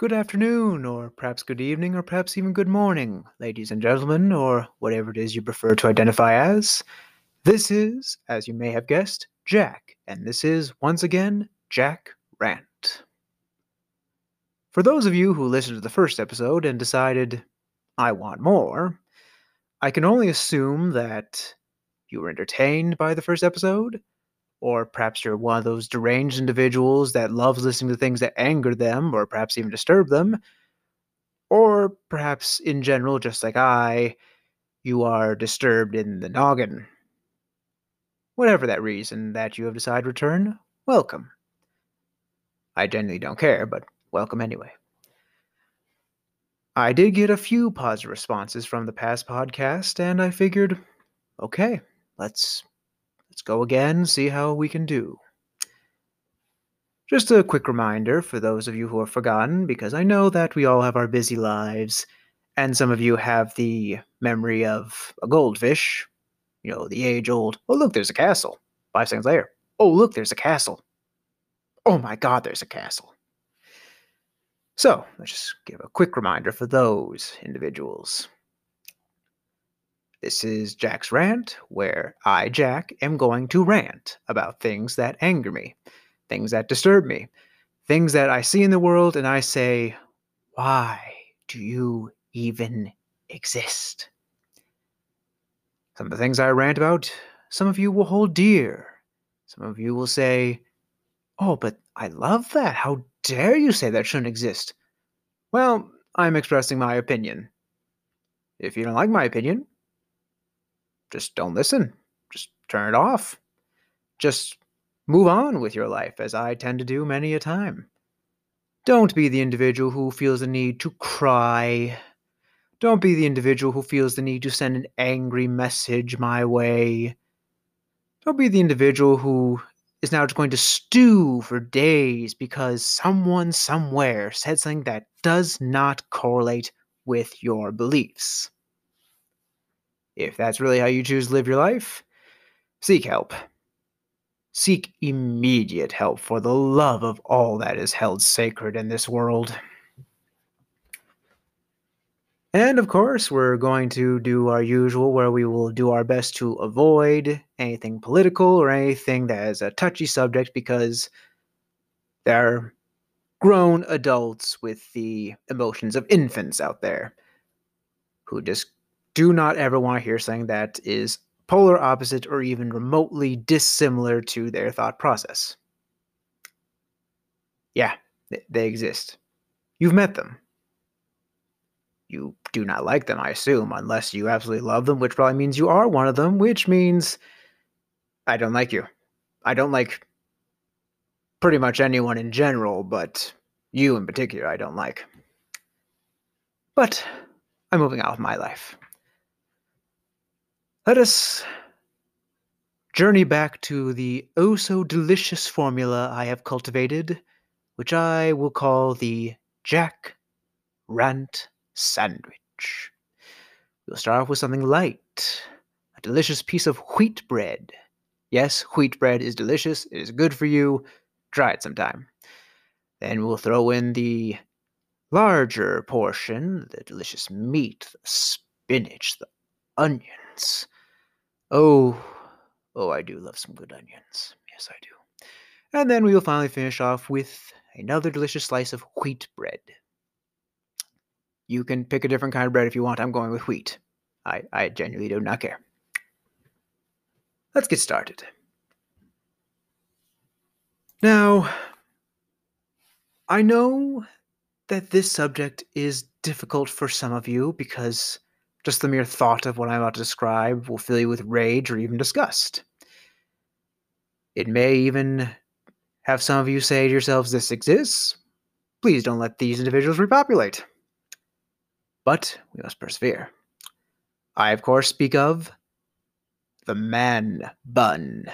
Good afternoon, or perhaps good evening, or perhaps even good morning, ladies and gentlemen, or whatever it is you prefer to identify as. This is, as you may have guessed, Jack, and this is, once again, Jack Rant. For those of you who listened to the first episode and decided, I want more, I can only assume that you were entertained by the first episode, or perhaps you're one of those deranged individuals that loves listening to things that anger them, or perhaps even disturb them, or perhaps in general, just like I, you are disturbed in the noggin. Whatever that reason that you have decided to return, welcome. I genuinely don't care, but welcome anyway. I did get a few positive responses from the past podcast, and I figured, okay, let's go again, see how we can do. Just a quick reminder for those of you who have forgotten, because I know that we all have our busy lives, and some of you have the memory of a goldfish, you know, the age-old, oh look, there's a castle. 5 seconds later, oh look, there's a castle. Oh my god, there's a castle. So, let's just give a quick reminder for those individuals. This is Jack's Rant, where I, Jack, am going to rant about things that anger me, things that disturb me, things that I see in the world and I say, why do you even exist? Some of the things I rant about, some of you will hold dear. Some of you will say, oh, but I love that. How dare you say that shouldn't exist? Well, I'm expressing my opinion. If you don't like my opinion, just don't listen. Just turn it off. Just move on with your life, as I tend to do many a time. Don't be the individual who feels the need to cry. Don't be the individual who feels the need to send an angry message my way. Don't be the individual who is now just going to stew for days because someone somewhere said something that does not correlate with your beliefs. If that's really how you choose to live your life, seek help. Seek immediate help for the love of all that is held sacred in this world. And of course, we're going to do our usual where we will do our best to avoid anything political or anything that is a touchy subject because they're grown adults with the emotions of infants out there who just do not ever want to hear something that is polar opposite or even remotely dissimilar to their thought process. Yeah, they exist. You've met them. You do not like them, I assume, unless you absolutely love them, which probably means you are one of them, which means I don't like you. I don't like pretty much anyone in general, but you in particular I don't like. But I'm moving on with my life. Let us journey back to the oh-so-delicious formula I have cultivated, which I will call the Jack Rant Sandwich. We'll start off with something light, a delicious piece of wheat bread. Yes, wheat bread is delicious. It is good for you. Try it sometime. Then we'll throw in the larger portion, the delicious meat, the spinach, the onions. Oh, I do love some good onions. Yes, I do. And then we will finally finish off with another delicious slice of wheat bread. You can pick a different kind of bread if you want. I'm going with wheat. I genuinely do not care. Let's get started. Now, I know that this subject is difficult for some of you because just the mere thought of what I'm about to describe will fill you with rage or even disgust. It may even have some of you say to yourselves, this exists. Please don't let these individuals repopulate. But we must persevere. I, of course, speak of the man bun,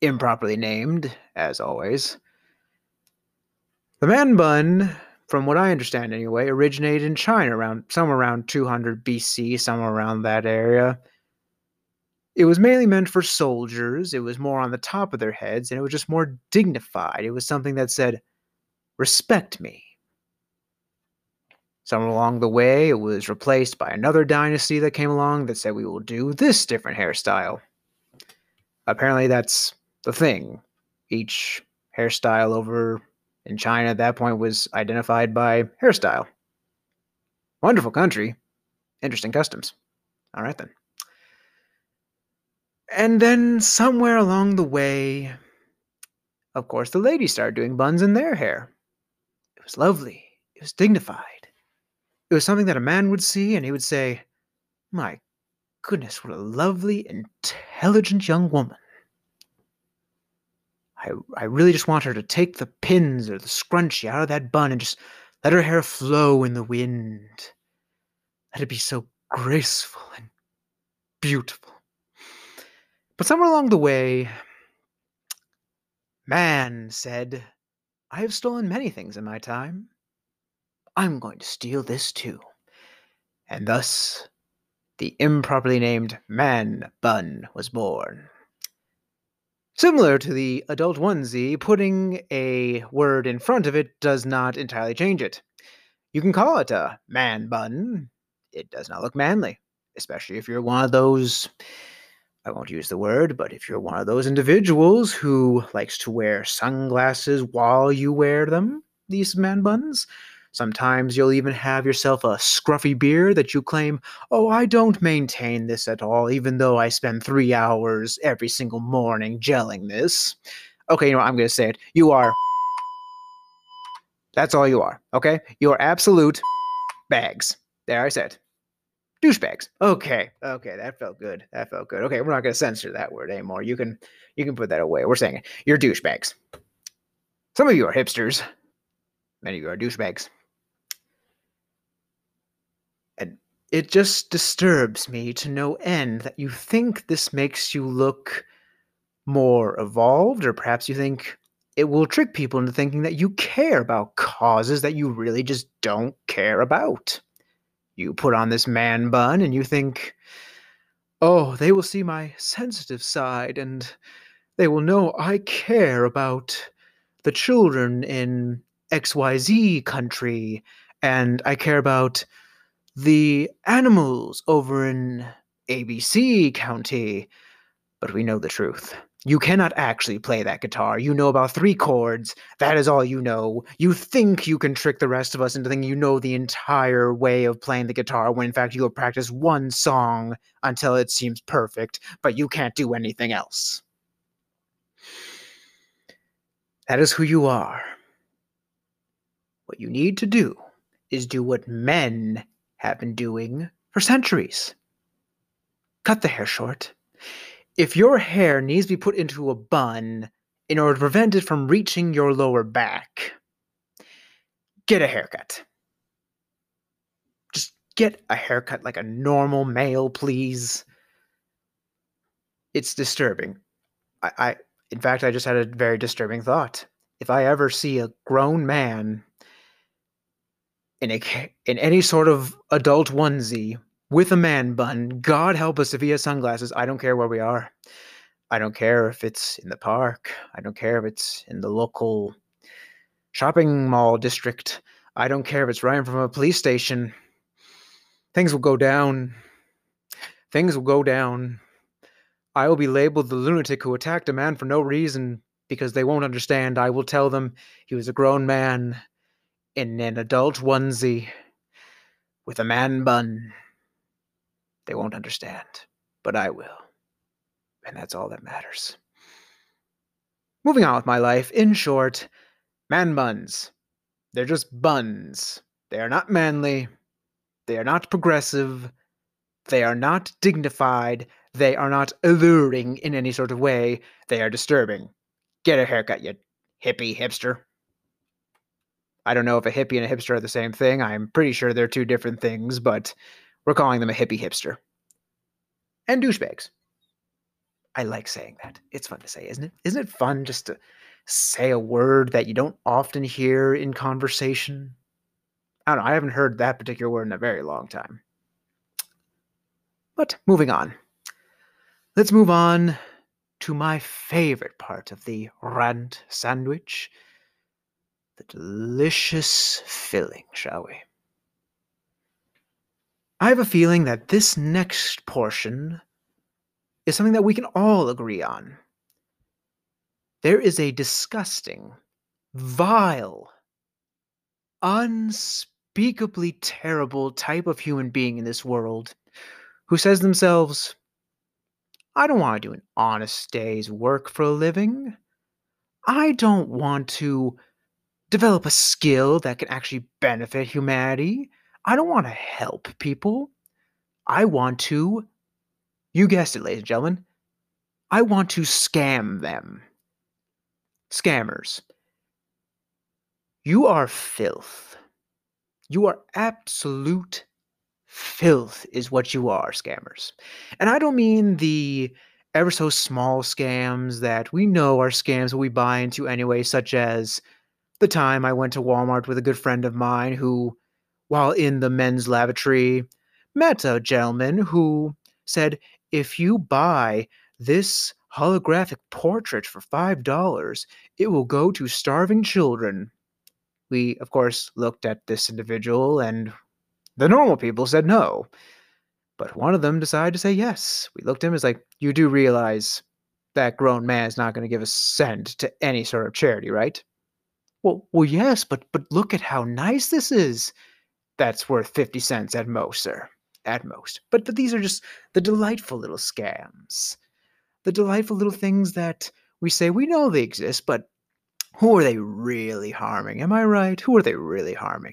improperly named, as always. The man bun, from what I understand anyway, originated in China somewhere around 200 BC, somewhere around that area. It was mainly meant for soldiers. It was more on the top of their heads, and it was just more dignified. It was something that said, respect me. Somewhere along the way, it was replaced by another dynasty that came along that said, we will do this different hairstyle. Apparently, that's the thing. Each hairstyle over in China at that point was identified by hairstyle. Wonderful country. Interesting customs. All right, then. And then somewhere along the way, of course, the ladies started doing buns in their hair. It was lovely. It was dignified. It was something that a man would see, and he would say, my goodness, what a lovely, intelligent young woman. I really just want her to take the pins or the scrunchie out of that bun and just let her hair flow in the wind. Let it be so graceful and beautiful. But somewhere along the way, man said, I have stolen many things in my time. I'm going to steal this too. And thus, the improperly named man bun was born. Similar to the adult onesie, putting a word in front of it does not entirely change it. You can call it a man bun. It does not look manly, especially if you're one of those, I won't use the word, but if you're one of those individuals who likes to wear sunglasses while you wear them, these man buns. Sometimes you'll even have yourself a scruffy beard that you claim, oh, I don't maintain this at all, even though I spend 3 hours every single morning gelling this. Okay, you know what? I'm going to say it. You are. That's all you are, okay? You are absolute bags. There, I said. Douchebags. Okay, that felt good. Okay, we're not going to censor that word anymore. You can put that away. We're saying it. You're douchebags. Some of you are hipsters. Many of you are douchebags. It just disturbs me to no end that you think this makes you look more evolved, or perhaps you think it will trick people into thinking that you care about causes that you really just don't care about. You put on this man bun and you think, oh, they will see my sensitive side and they will know I care about the children in XYZ country and I care about the animals over in ABC County. But we know the truth. You cannot actually play that guitar. You know about 3 chords. That is all you know. You think you can trick the rest of us into thinking you know the entire way of playing the guitar when in fact you will practice one song until it seems perfect, but you can't do anything else. That is who you are. What you need to do is do what men have been doing for centuries. Cut the hair short. If your hair needs to be put into a bun in order to prevent it from reaching your lower back, get a haircut. Just get a haircut like a normal male, please. It's disturbing. In fact, I just had a very disturbing thought. If I ever see a grown man in any sort of adult onesie with a man bun, God help us if he has sunglasses. I don't care where we are. I don't care if it's in the park. I don't care if it's in the local shopping mall district. I don't care if it's right in front of a police station. Things will go down. Things will go down. I will be labeled the lunatic who attacked a man for no reason because they won't understand. I will tell them he was a grown man in an adult onesie with a man bun. They won't understand, but I will. And that's all that matters. Moving on with my life, in short, man buns. They're just buns. They are not manly. They are not progressive. They are not dignified. They are not alluring in any sort of way. They are disturbing. Get a haircut, you hippie hipster. I don't know if a hippie and a hipster are the same thing. I'm pretty sure they're two different things, but we're calling them a hippie hipster. And douchebags. I like saying that. It's fun to say, isn't it? Isn't it fun just to say a word that you don't often hear in conversation? I don't know. I haven't heard that particular word in a very long time. But moving on. Let's move on to my favorite part of the rant sandwich. The delicious filling, shall we? I have a feeling that this next portion is something that we can all agree on. There is a disgusting, vile, unspeakably terrible type of human being in this world who says to themselves, I don't want to do an honest day's work for a living. I don't want to develop a skill that can actually benefit humanity. I don't want to help people. I want to, you guessed it, ladies and gentlemen, I want to scam them. Scammers. You are filth. You are absolute filth is what you are, scammers. And I don't mean the ever so small scams that we know are scams that we buy into anyway, such as the time I went to Walmart with a good friend of mine who, while in the men's lavatory, met a gentleman who said, if you buy this holographic portrait for $5, it will go to starving children. We, of course, looked at this individual, and the normal people said no. But one of them decided to say yes. We looked at him as like, you do realize that grown man is not going to give a cent to any sort of charity, right? Well, yes, but look at how nice this is. That's worth 50 cents at most, sir. At most. But these are just the delightful little scams. The delightful little things that we say we know they exist, but who are they really harming? Am I right? Who are they really harming?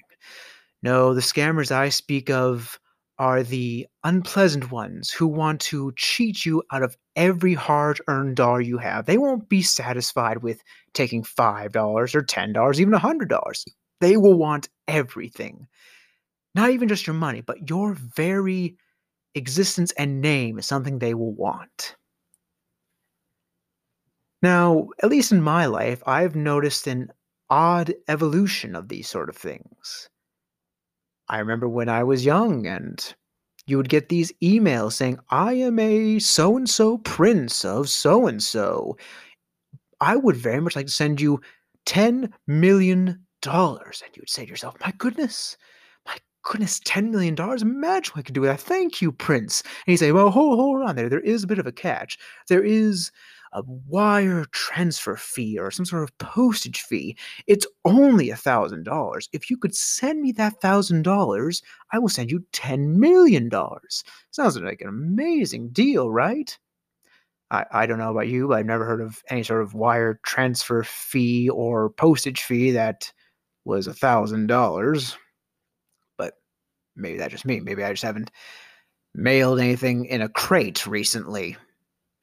No, the scammers I speak of are the unpleasant ones who want to cheat you out of every hard-earned dollar you have. They won't be satisfied with taking $5 or $10, even $100. They will want everything. Not even just your money, but your very existence and name is something they will want. Now, at least in my life, I've noticed an odd evolution of these sort of things. I remember when I was young and you would get these emails saying, I am a so-and-so prince of so-and-so. I would very much like to send you $10 million. And you would say to yourself, my goodness, $10 million. Imagine what I could do with that. Thank you, Prince. And you say, well, hold on there. There is a bit of a catch. There is a wire transfer fee or some sort of postage fee. It's only $1,000. If you could send me that $1,000, I will send you $10 million. Sounds like an amazing deal, right? I don't know about you, but I've never heard of any sort of wire transfer fee or postage fee that was $1,000. But maybe that's just me. Maybe I just haven't mailed anything in a crate recently.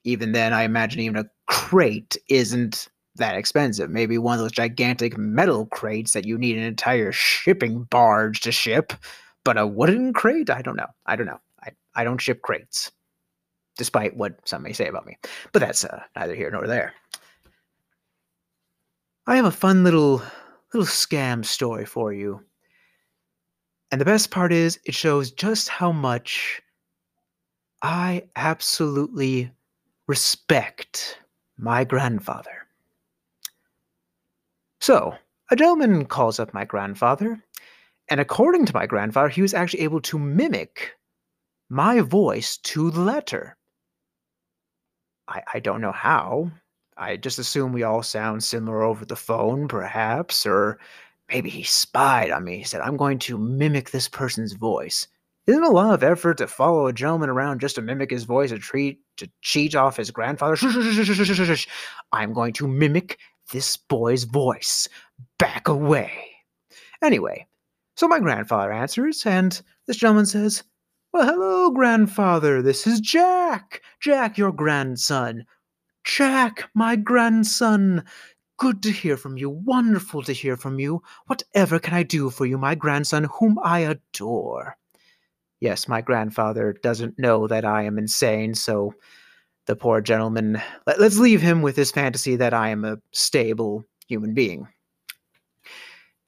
Even then, I imagine even a crate isn't that expensive. Maybe one of those gigantic metal crates that you need an entire shipping barge to ship. But a wooden crate? I don't know. I don't ship crates, despite what some may say about me. But that's neither here nor there. I have a fun little scam story for you. And the best part is, it shows just how much I absolutely respect my grandfather. So, a gentleman calls up my grandfather, and according to my grandfather, he was actually able to mimic my voice to the letter. I don't know how. I just assume we all sound similar over the phone, perhaps, or maybe he spied on me. He said, I'm going to mimic this person's voice. Isn't a lot of effort to follow a gentleman around just to mimic his voice to cheat off his grandfather? Shh. I'm going to mimic this boy's voice. Back away. Anyway, so my grandfather answers, and this gentleman says, well, hello, grandfather. This is Jack. Jack, your grandson. Jack, my grandson. Good to hear from you. Wonderful to hear from you. Whatever can I do for you, my grandson, whom I adore? Yes, my grandfather doesn't know that I am insane, so the poor gentleman, let's leave him with his fantasy that I am a stable human being.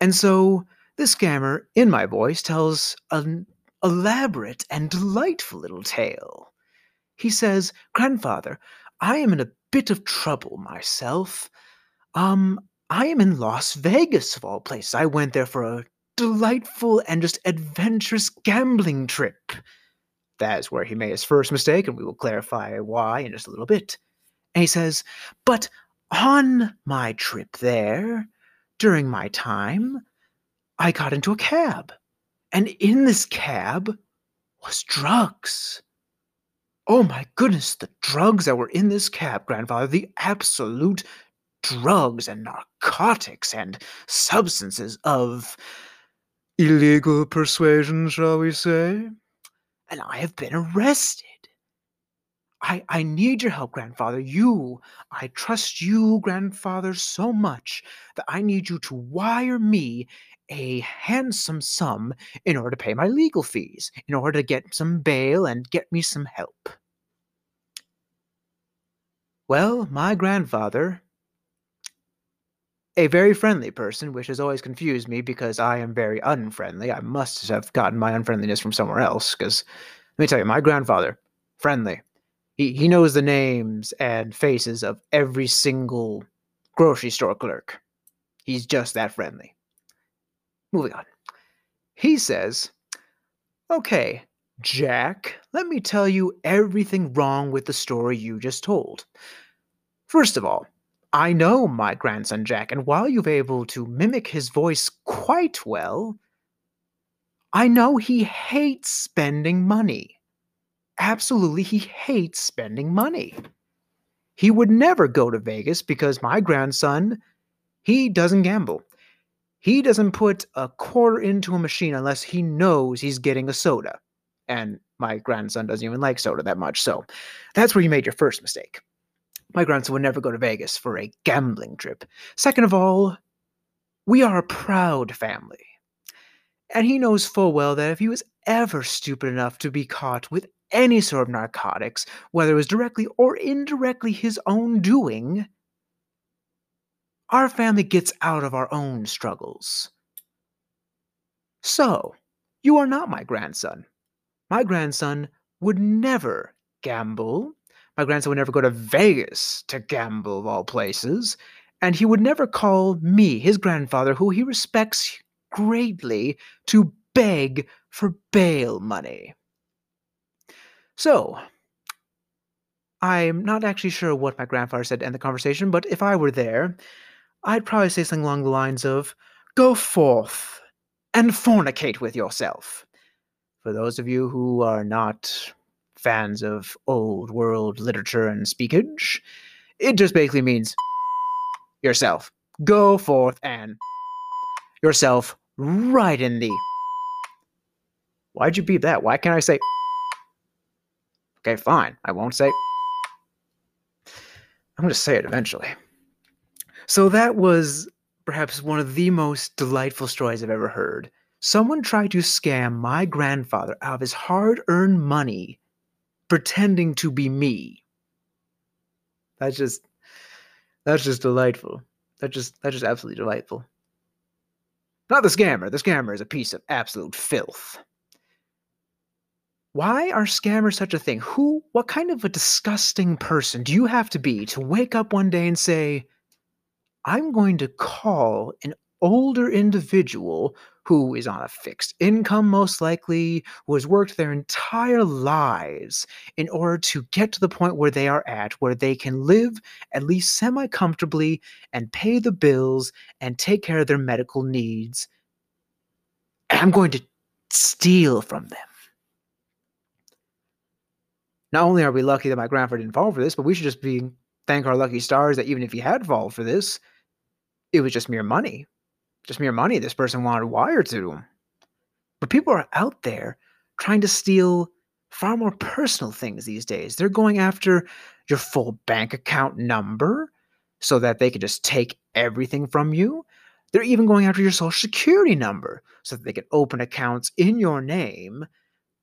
And so this scammer, in my voice, tells an elaborate and delightful little tale. He says, Grandfather, I am in a bit of trouble myself. I am in Las Vegas, of all places. I went there for a delightful and just adventurous gambling trip. That's where he made his first mistake, and we will clarify why in just a little bit. And he says, but on my trip there, during my time, I got into a cab. And in this cab was drugs. Oh my goodness, the drugs that were in this cab, Grandfather, the absolute drugs and narcotics and substances of illegal persuasion, shall we say? And I have been arrested. I need your help, Grandfather. I trust you, Grandfather, so much that I need you to wire me a handsome sum in order to pay my legal fees, in order to get some bail and get me some help. Well, my grandfather, a very friendly person, which has always confused me because I am very unfriendly. I must have gotten my unfriendliness from somewhere else, because let me tell you, my grandfather, friendly. He knows the names and faces of every single grocery store clerk. He's just that friendly. Moving on. He says, okay, Jack, let me tell you everything wrong with the story you just told. First of all, I know my grandson Jack, and while you've been able to mimic his voice quite well, I know he hates spending money. Absolutely, he hates spending money. He would never go to Vegas because my grandson, he doesn't gamble. He doesn't put a quarter into a machine unless he knows he's getting a soda. And my grandson doesn't even like soda that much, so that's where you made your first mistake. My grandson would never go to Vegas for a gambling trip. Second of all, we are a proud family. And he knows full well that if he was ever stupid enough to be caught with any sort of narcotics, whether it was directly or indirectly his own doing, our family gets out of our own struggles. So, you are not my grandson. My grandson would never gamble. My grandson would never go to Vegas to gamble, of all places. And he would never call me, his grandfather, who he respects greatly, to beg for bail money. So, I'm not actually sure what my grandfather said to end the conversation, but if I were there, I'd probably say something along the lines of, go forth and fornicate with yourself. For those of you who are not fans of old world literature and speakage, it just basically means yourself. Go forth and yourself right in the... Why'd you beep that? Why can't I say... Okay, fine. I won't say... I'm going to say it eventually. So that was perhaps one of the most delightful stories I've ever heard. Someone tried to scam my grandfather out of his hard-earned money pretending to be me. That's just delightful. That's just absolutely delightful. Not the scammer. The scammer is a piece of absolute filth. Why are scammers such a thing? What kind of a disgusting person do you have to be to wake up one day and say, I'm going to call an older individual who is on a fixed income, most likely, who has worked their entire lives in order to get to the point where they are at, where they can live at least semi-comfortably and pay the bills and take care of their medical needs. And I'm going to steal from them. Not only are we lucky that my grandfather didn't fall for this, but we should just thank our lucky stars that even if he had fallen for this, it was just mere money. Just mere money this person wanted wired to him. But people are out there trying to steal far more personal things these days. They're going after your full bank account number so that they can just take everything from you. They're even going after your social security number so that they can open accounts in your name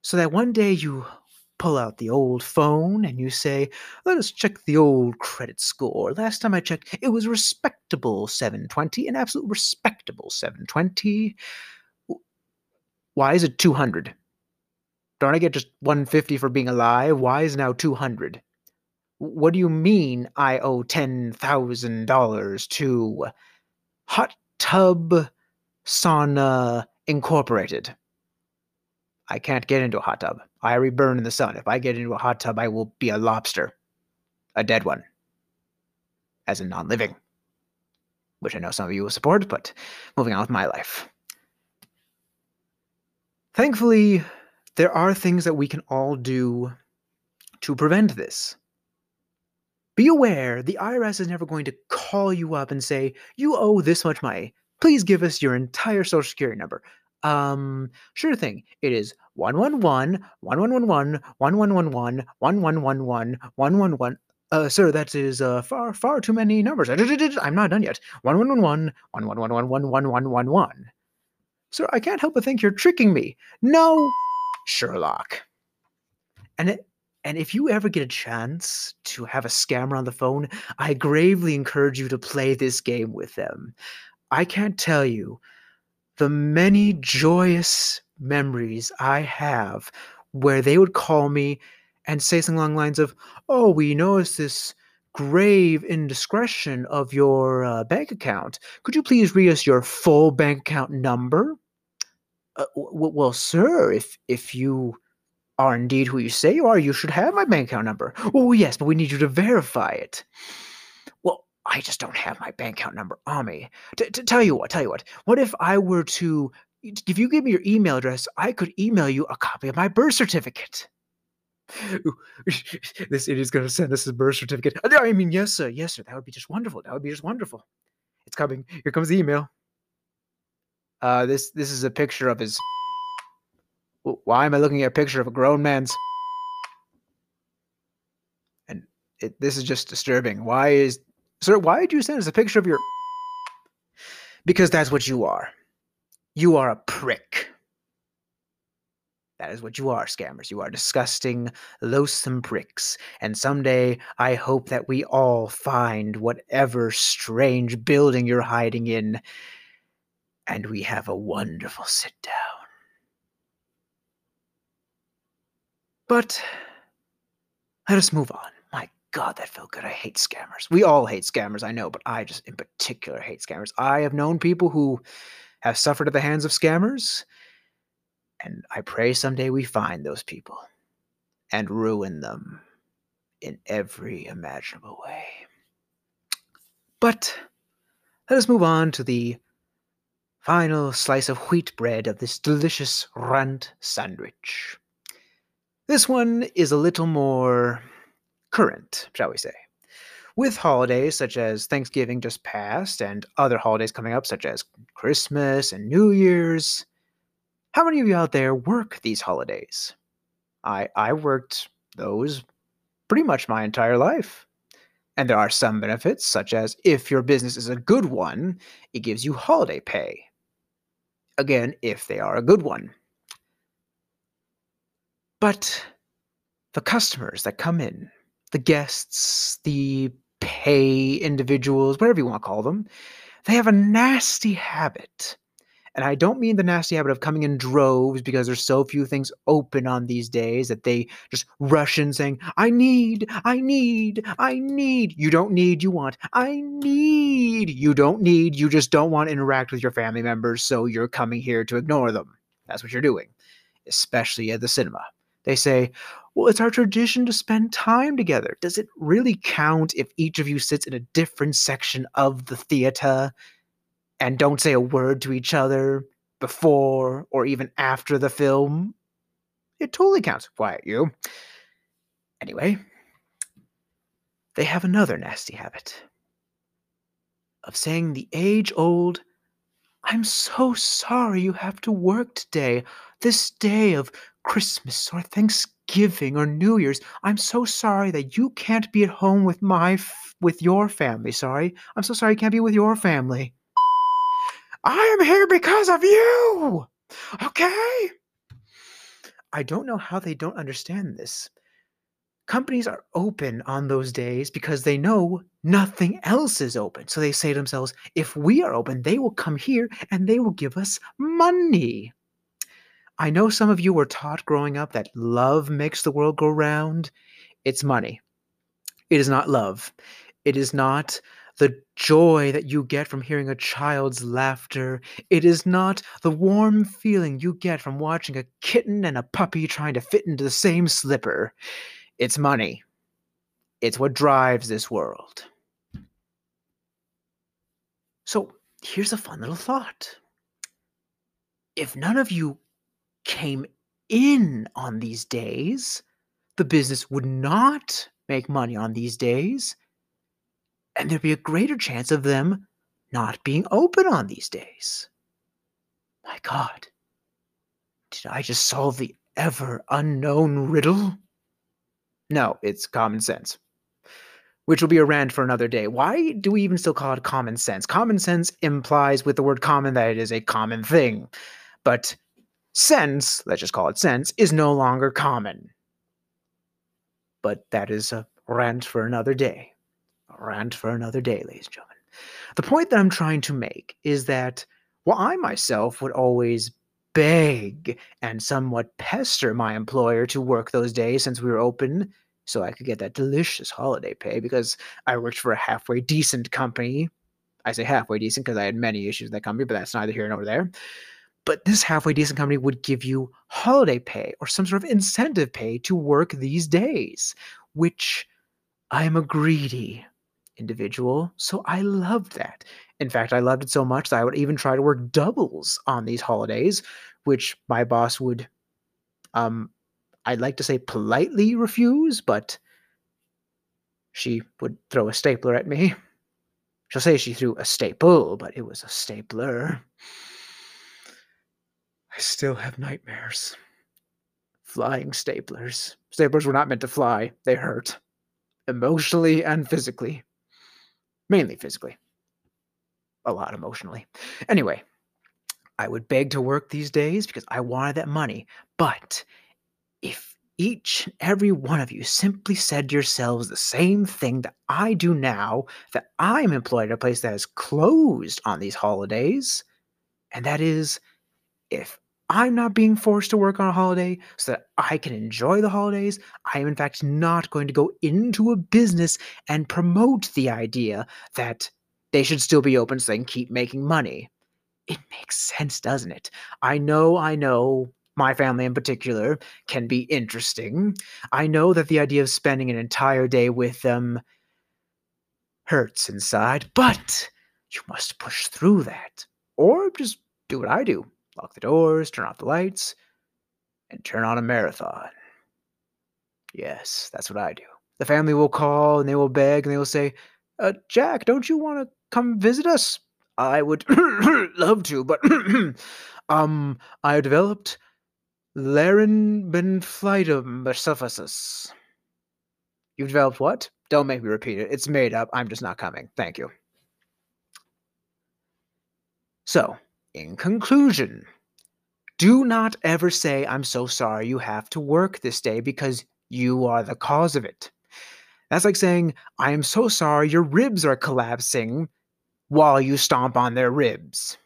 so that one day you... pull out the old phone and you say, let us check the old credit score. Last time I checked, it was respectable 720, an absolute respectable 720. Why is it 200? Don't I get just 150 for being alive? Why is now 200? What do you mean I owe $10,000 to hot tub sauna Incorporated. I can't get into a hot tub. I already burn in the sun. If I get into a hot tub, I will be a lobster. A dead one. As a non-living. Which I know some of you will support, but moving on with my life. Thankfully, there are things that we can all do to prevent this. Be aware, the IRS is never going to call you up and say, you owe this much money. Please give us your entire social security number. Sure thing. It is 111, 1111, 1111, 1111, 111. Sir, that is far too many numbers. I'm not done yet. 1111, 1111, 1111. Sir, I can't help but think you're tricking me. No, Sherlock. And if you ever get a chance to have a scammer on the phone, I gravely encourage you to play this game with them. I can't tell you the many joyous memories I have where they would call me and say something along the lines of, oh, we noticed this grave indiscretion of your bank account. Could you please read us your full bank account number? Well, sir, if you are indeed who you say you are, you should have my bank account number. Oh, yes, but we need you to verify it. Well, I just don't have my bank account number on me. Tell you what. What if I were to, if you give me your email address, I could email you a copy of my birth certificate. Ooh, this idiot's going to send us a birth certificate. I mean, yes, sir. That would be just wonderful. It's coming. Here comes the email. This is a picture of his... Why am I looking at a picture of a grown man's? And this is just disturbing. Sir, why did you send us a picture of your... Because that's what you are. You are a prick. That is what you are, scammers. You are disgusting, loathsome pricks. And someday, I hope that we all find whatever strange building you're hiding in, and we have a wonderful sit-down. But let us move on. My God, that felt good. I hate scammers. We all hate scammers, I know, but I just in particular hate scammers. I have known people who have suffered at the hands of scammers, and I pray someday we find those people and ruin them in every imaginable way. But let us move on to the final slice of wheat bread of this delicious rant sandwich. This one is a little more current, shall we say. With holidays such as Thanksgiving just passed and other holidays coming up such as Christmas and New Year's, how many of you out there work these holidays? I worked those pretty much my entire life. And there are some benefits, such as if your business is a good one, it gives you holiday pay. Again, if they are a good one. But the customers that come in, the guests, the pay individuals, whatever you want to call them, they have a nasty habit. And I don't mean the nasty habit of coming in droves because there's so few things open on these days that they just rush in saying, I need. You don't need, you want. I need. You don't need. You just don't want to interact with your family members, so you're coming here to ignore them. That's what you're doing, especially at the cinema. They say, well, it's our tradition to spend time together. Does it really count if each of you sits in a different section of the theater and don't say a word to each other before or even after the film? It totally counts. Quiet you. Anyway, they have another nasty habit of saying the age-old, I'm so sorry you have to work today, this day of Christmas or Thanksgiving or New Year's. I'm so sorry that you can't be at home with your family. Sorry. I'm so sorry you can't be with your family. I am here because of you. Okay? I don't know how they don't understand this. Companies are open on those days because they know nothing else is open. So they say to themselves, if we are open, they will come here and they will give us money. I know some of you were taught growing up that love makes the world go round. It's money. It is not love. It is not the joy that you get from hearing a child's laughter. It is not the warm feeling you get from watching a kitten and a puppy trying to fit into the same slipper. It's money. It's what drives this world. So here's a fun little thought. If none of you came in on these days, the business would not make money on these days, and there'd be a greater chance of them not being open on these days. My God, did I just solve the ever unknown riddle? No, it's common sense, which will be a rant for another day. Why do we even still call it common sense? Common sense implies with the word common that it is a common thing, but sense, let's just call it sense, is no longer common. But that is a rant for another day. A rant for another day, ladies and gentlemen. The point that I'm trying to make is that while I myself would always beg and somewhat pester my employer to work those days since we were open so I could get that delicious holiday pay because I worked for a halfway decent company. I say halfway decent because I had many issues with that company, but that's neither here nor there. But this halfway decent company would give you holiday pay or some sort of incentive pay to work these days, which I am a greedy individual, so I loved that. In fact, I loved it so much that I would even try to work doubles on these holidays, which my boss would, I'd like to say politely refuse, but she would throw a stapler at me. She'll say she threw a staple, but it was a stapler. I still have nightmares. Flying staplers. Staplers were not meant to fly. They hurt. Emotionally and physically. Mainly physically. A lot emotionally. Anyway, I would beg to work these days because I wanted that money. But if each and every one of you simply said to yourselves the same thing that I do now, that I'm employed at a place that is closed on these holidays, and that is, if I'm not being forced to work on a holiday so that I can enjoy the holidays, I am in fact not going to go into a business and promote the idea that they should still be open so they can keep making money. It makes sense, doesn't it? I know, my family in particular can be interesting. I know that the idea of spending an entire day with them hurts inside, but you must push through that. Or just do what I do. Lock the doors, turn off the lights, and turn on a marathon. Yes, that's what I do. The family will call, and they will beg, and they will say, Jack, don't you want to come visit us? I would love to, but I developed larynbenphylium esophagus. You've developed what? Don't make me repeat it. It's made up. I'm just not coming. Thank you. So, in conclusion, do not ever say, I'm so sorry you have to work this day because you are the cause of it. That's like saying, I am so sorry your ribs are collapsing while you stomp on their ribs.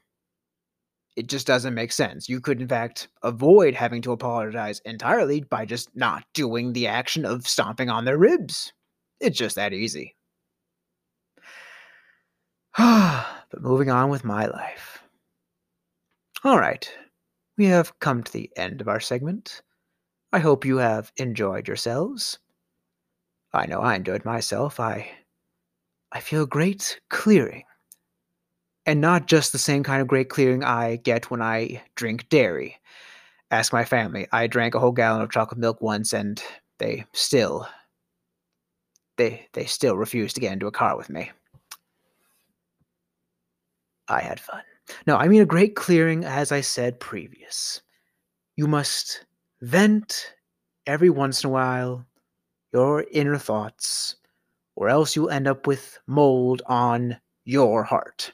It just doesn't make sense. You could, in fact, avoid having to apologize entirely by just not doing the action of stomping on their ribs. It's just that easy. But moving on with my life. All right, we have come to the end of our segment. I hope you have enjoyed yourselves. I know I enjoyed myself. I feel a great clearing. And not just the same kind of great clearing I get when I drink dairy. Ask my family. I drank a whole gallon of chocolate milk once, and they still refused to get into a car with me. I had fun. No, I mean a great clearing, as I said previous. You must vent every once in a while your inner thoughts, or else you'll end up with mold on your heart.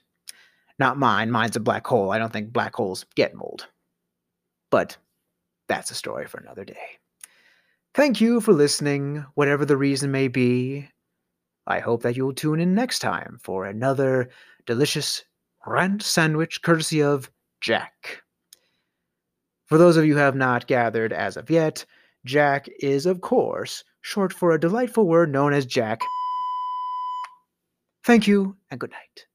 Not mine. Mine's a black hole. I don't think black holes get mold. But that's a story for another day. Thank you for listening, whatever the reason may be. I hope that you'll tune in next time for another delicious rant sandwich courtesy of Jack. For those of you who have not gathered as of yet, Jack is, of course, short for a delightful word known as Jack. Thank you and good night.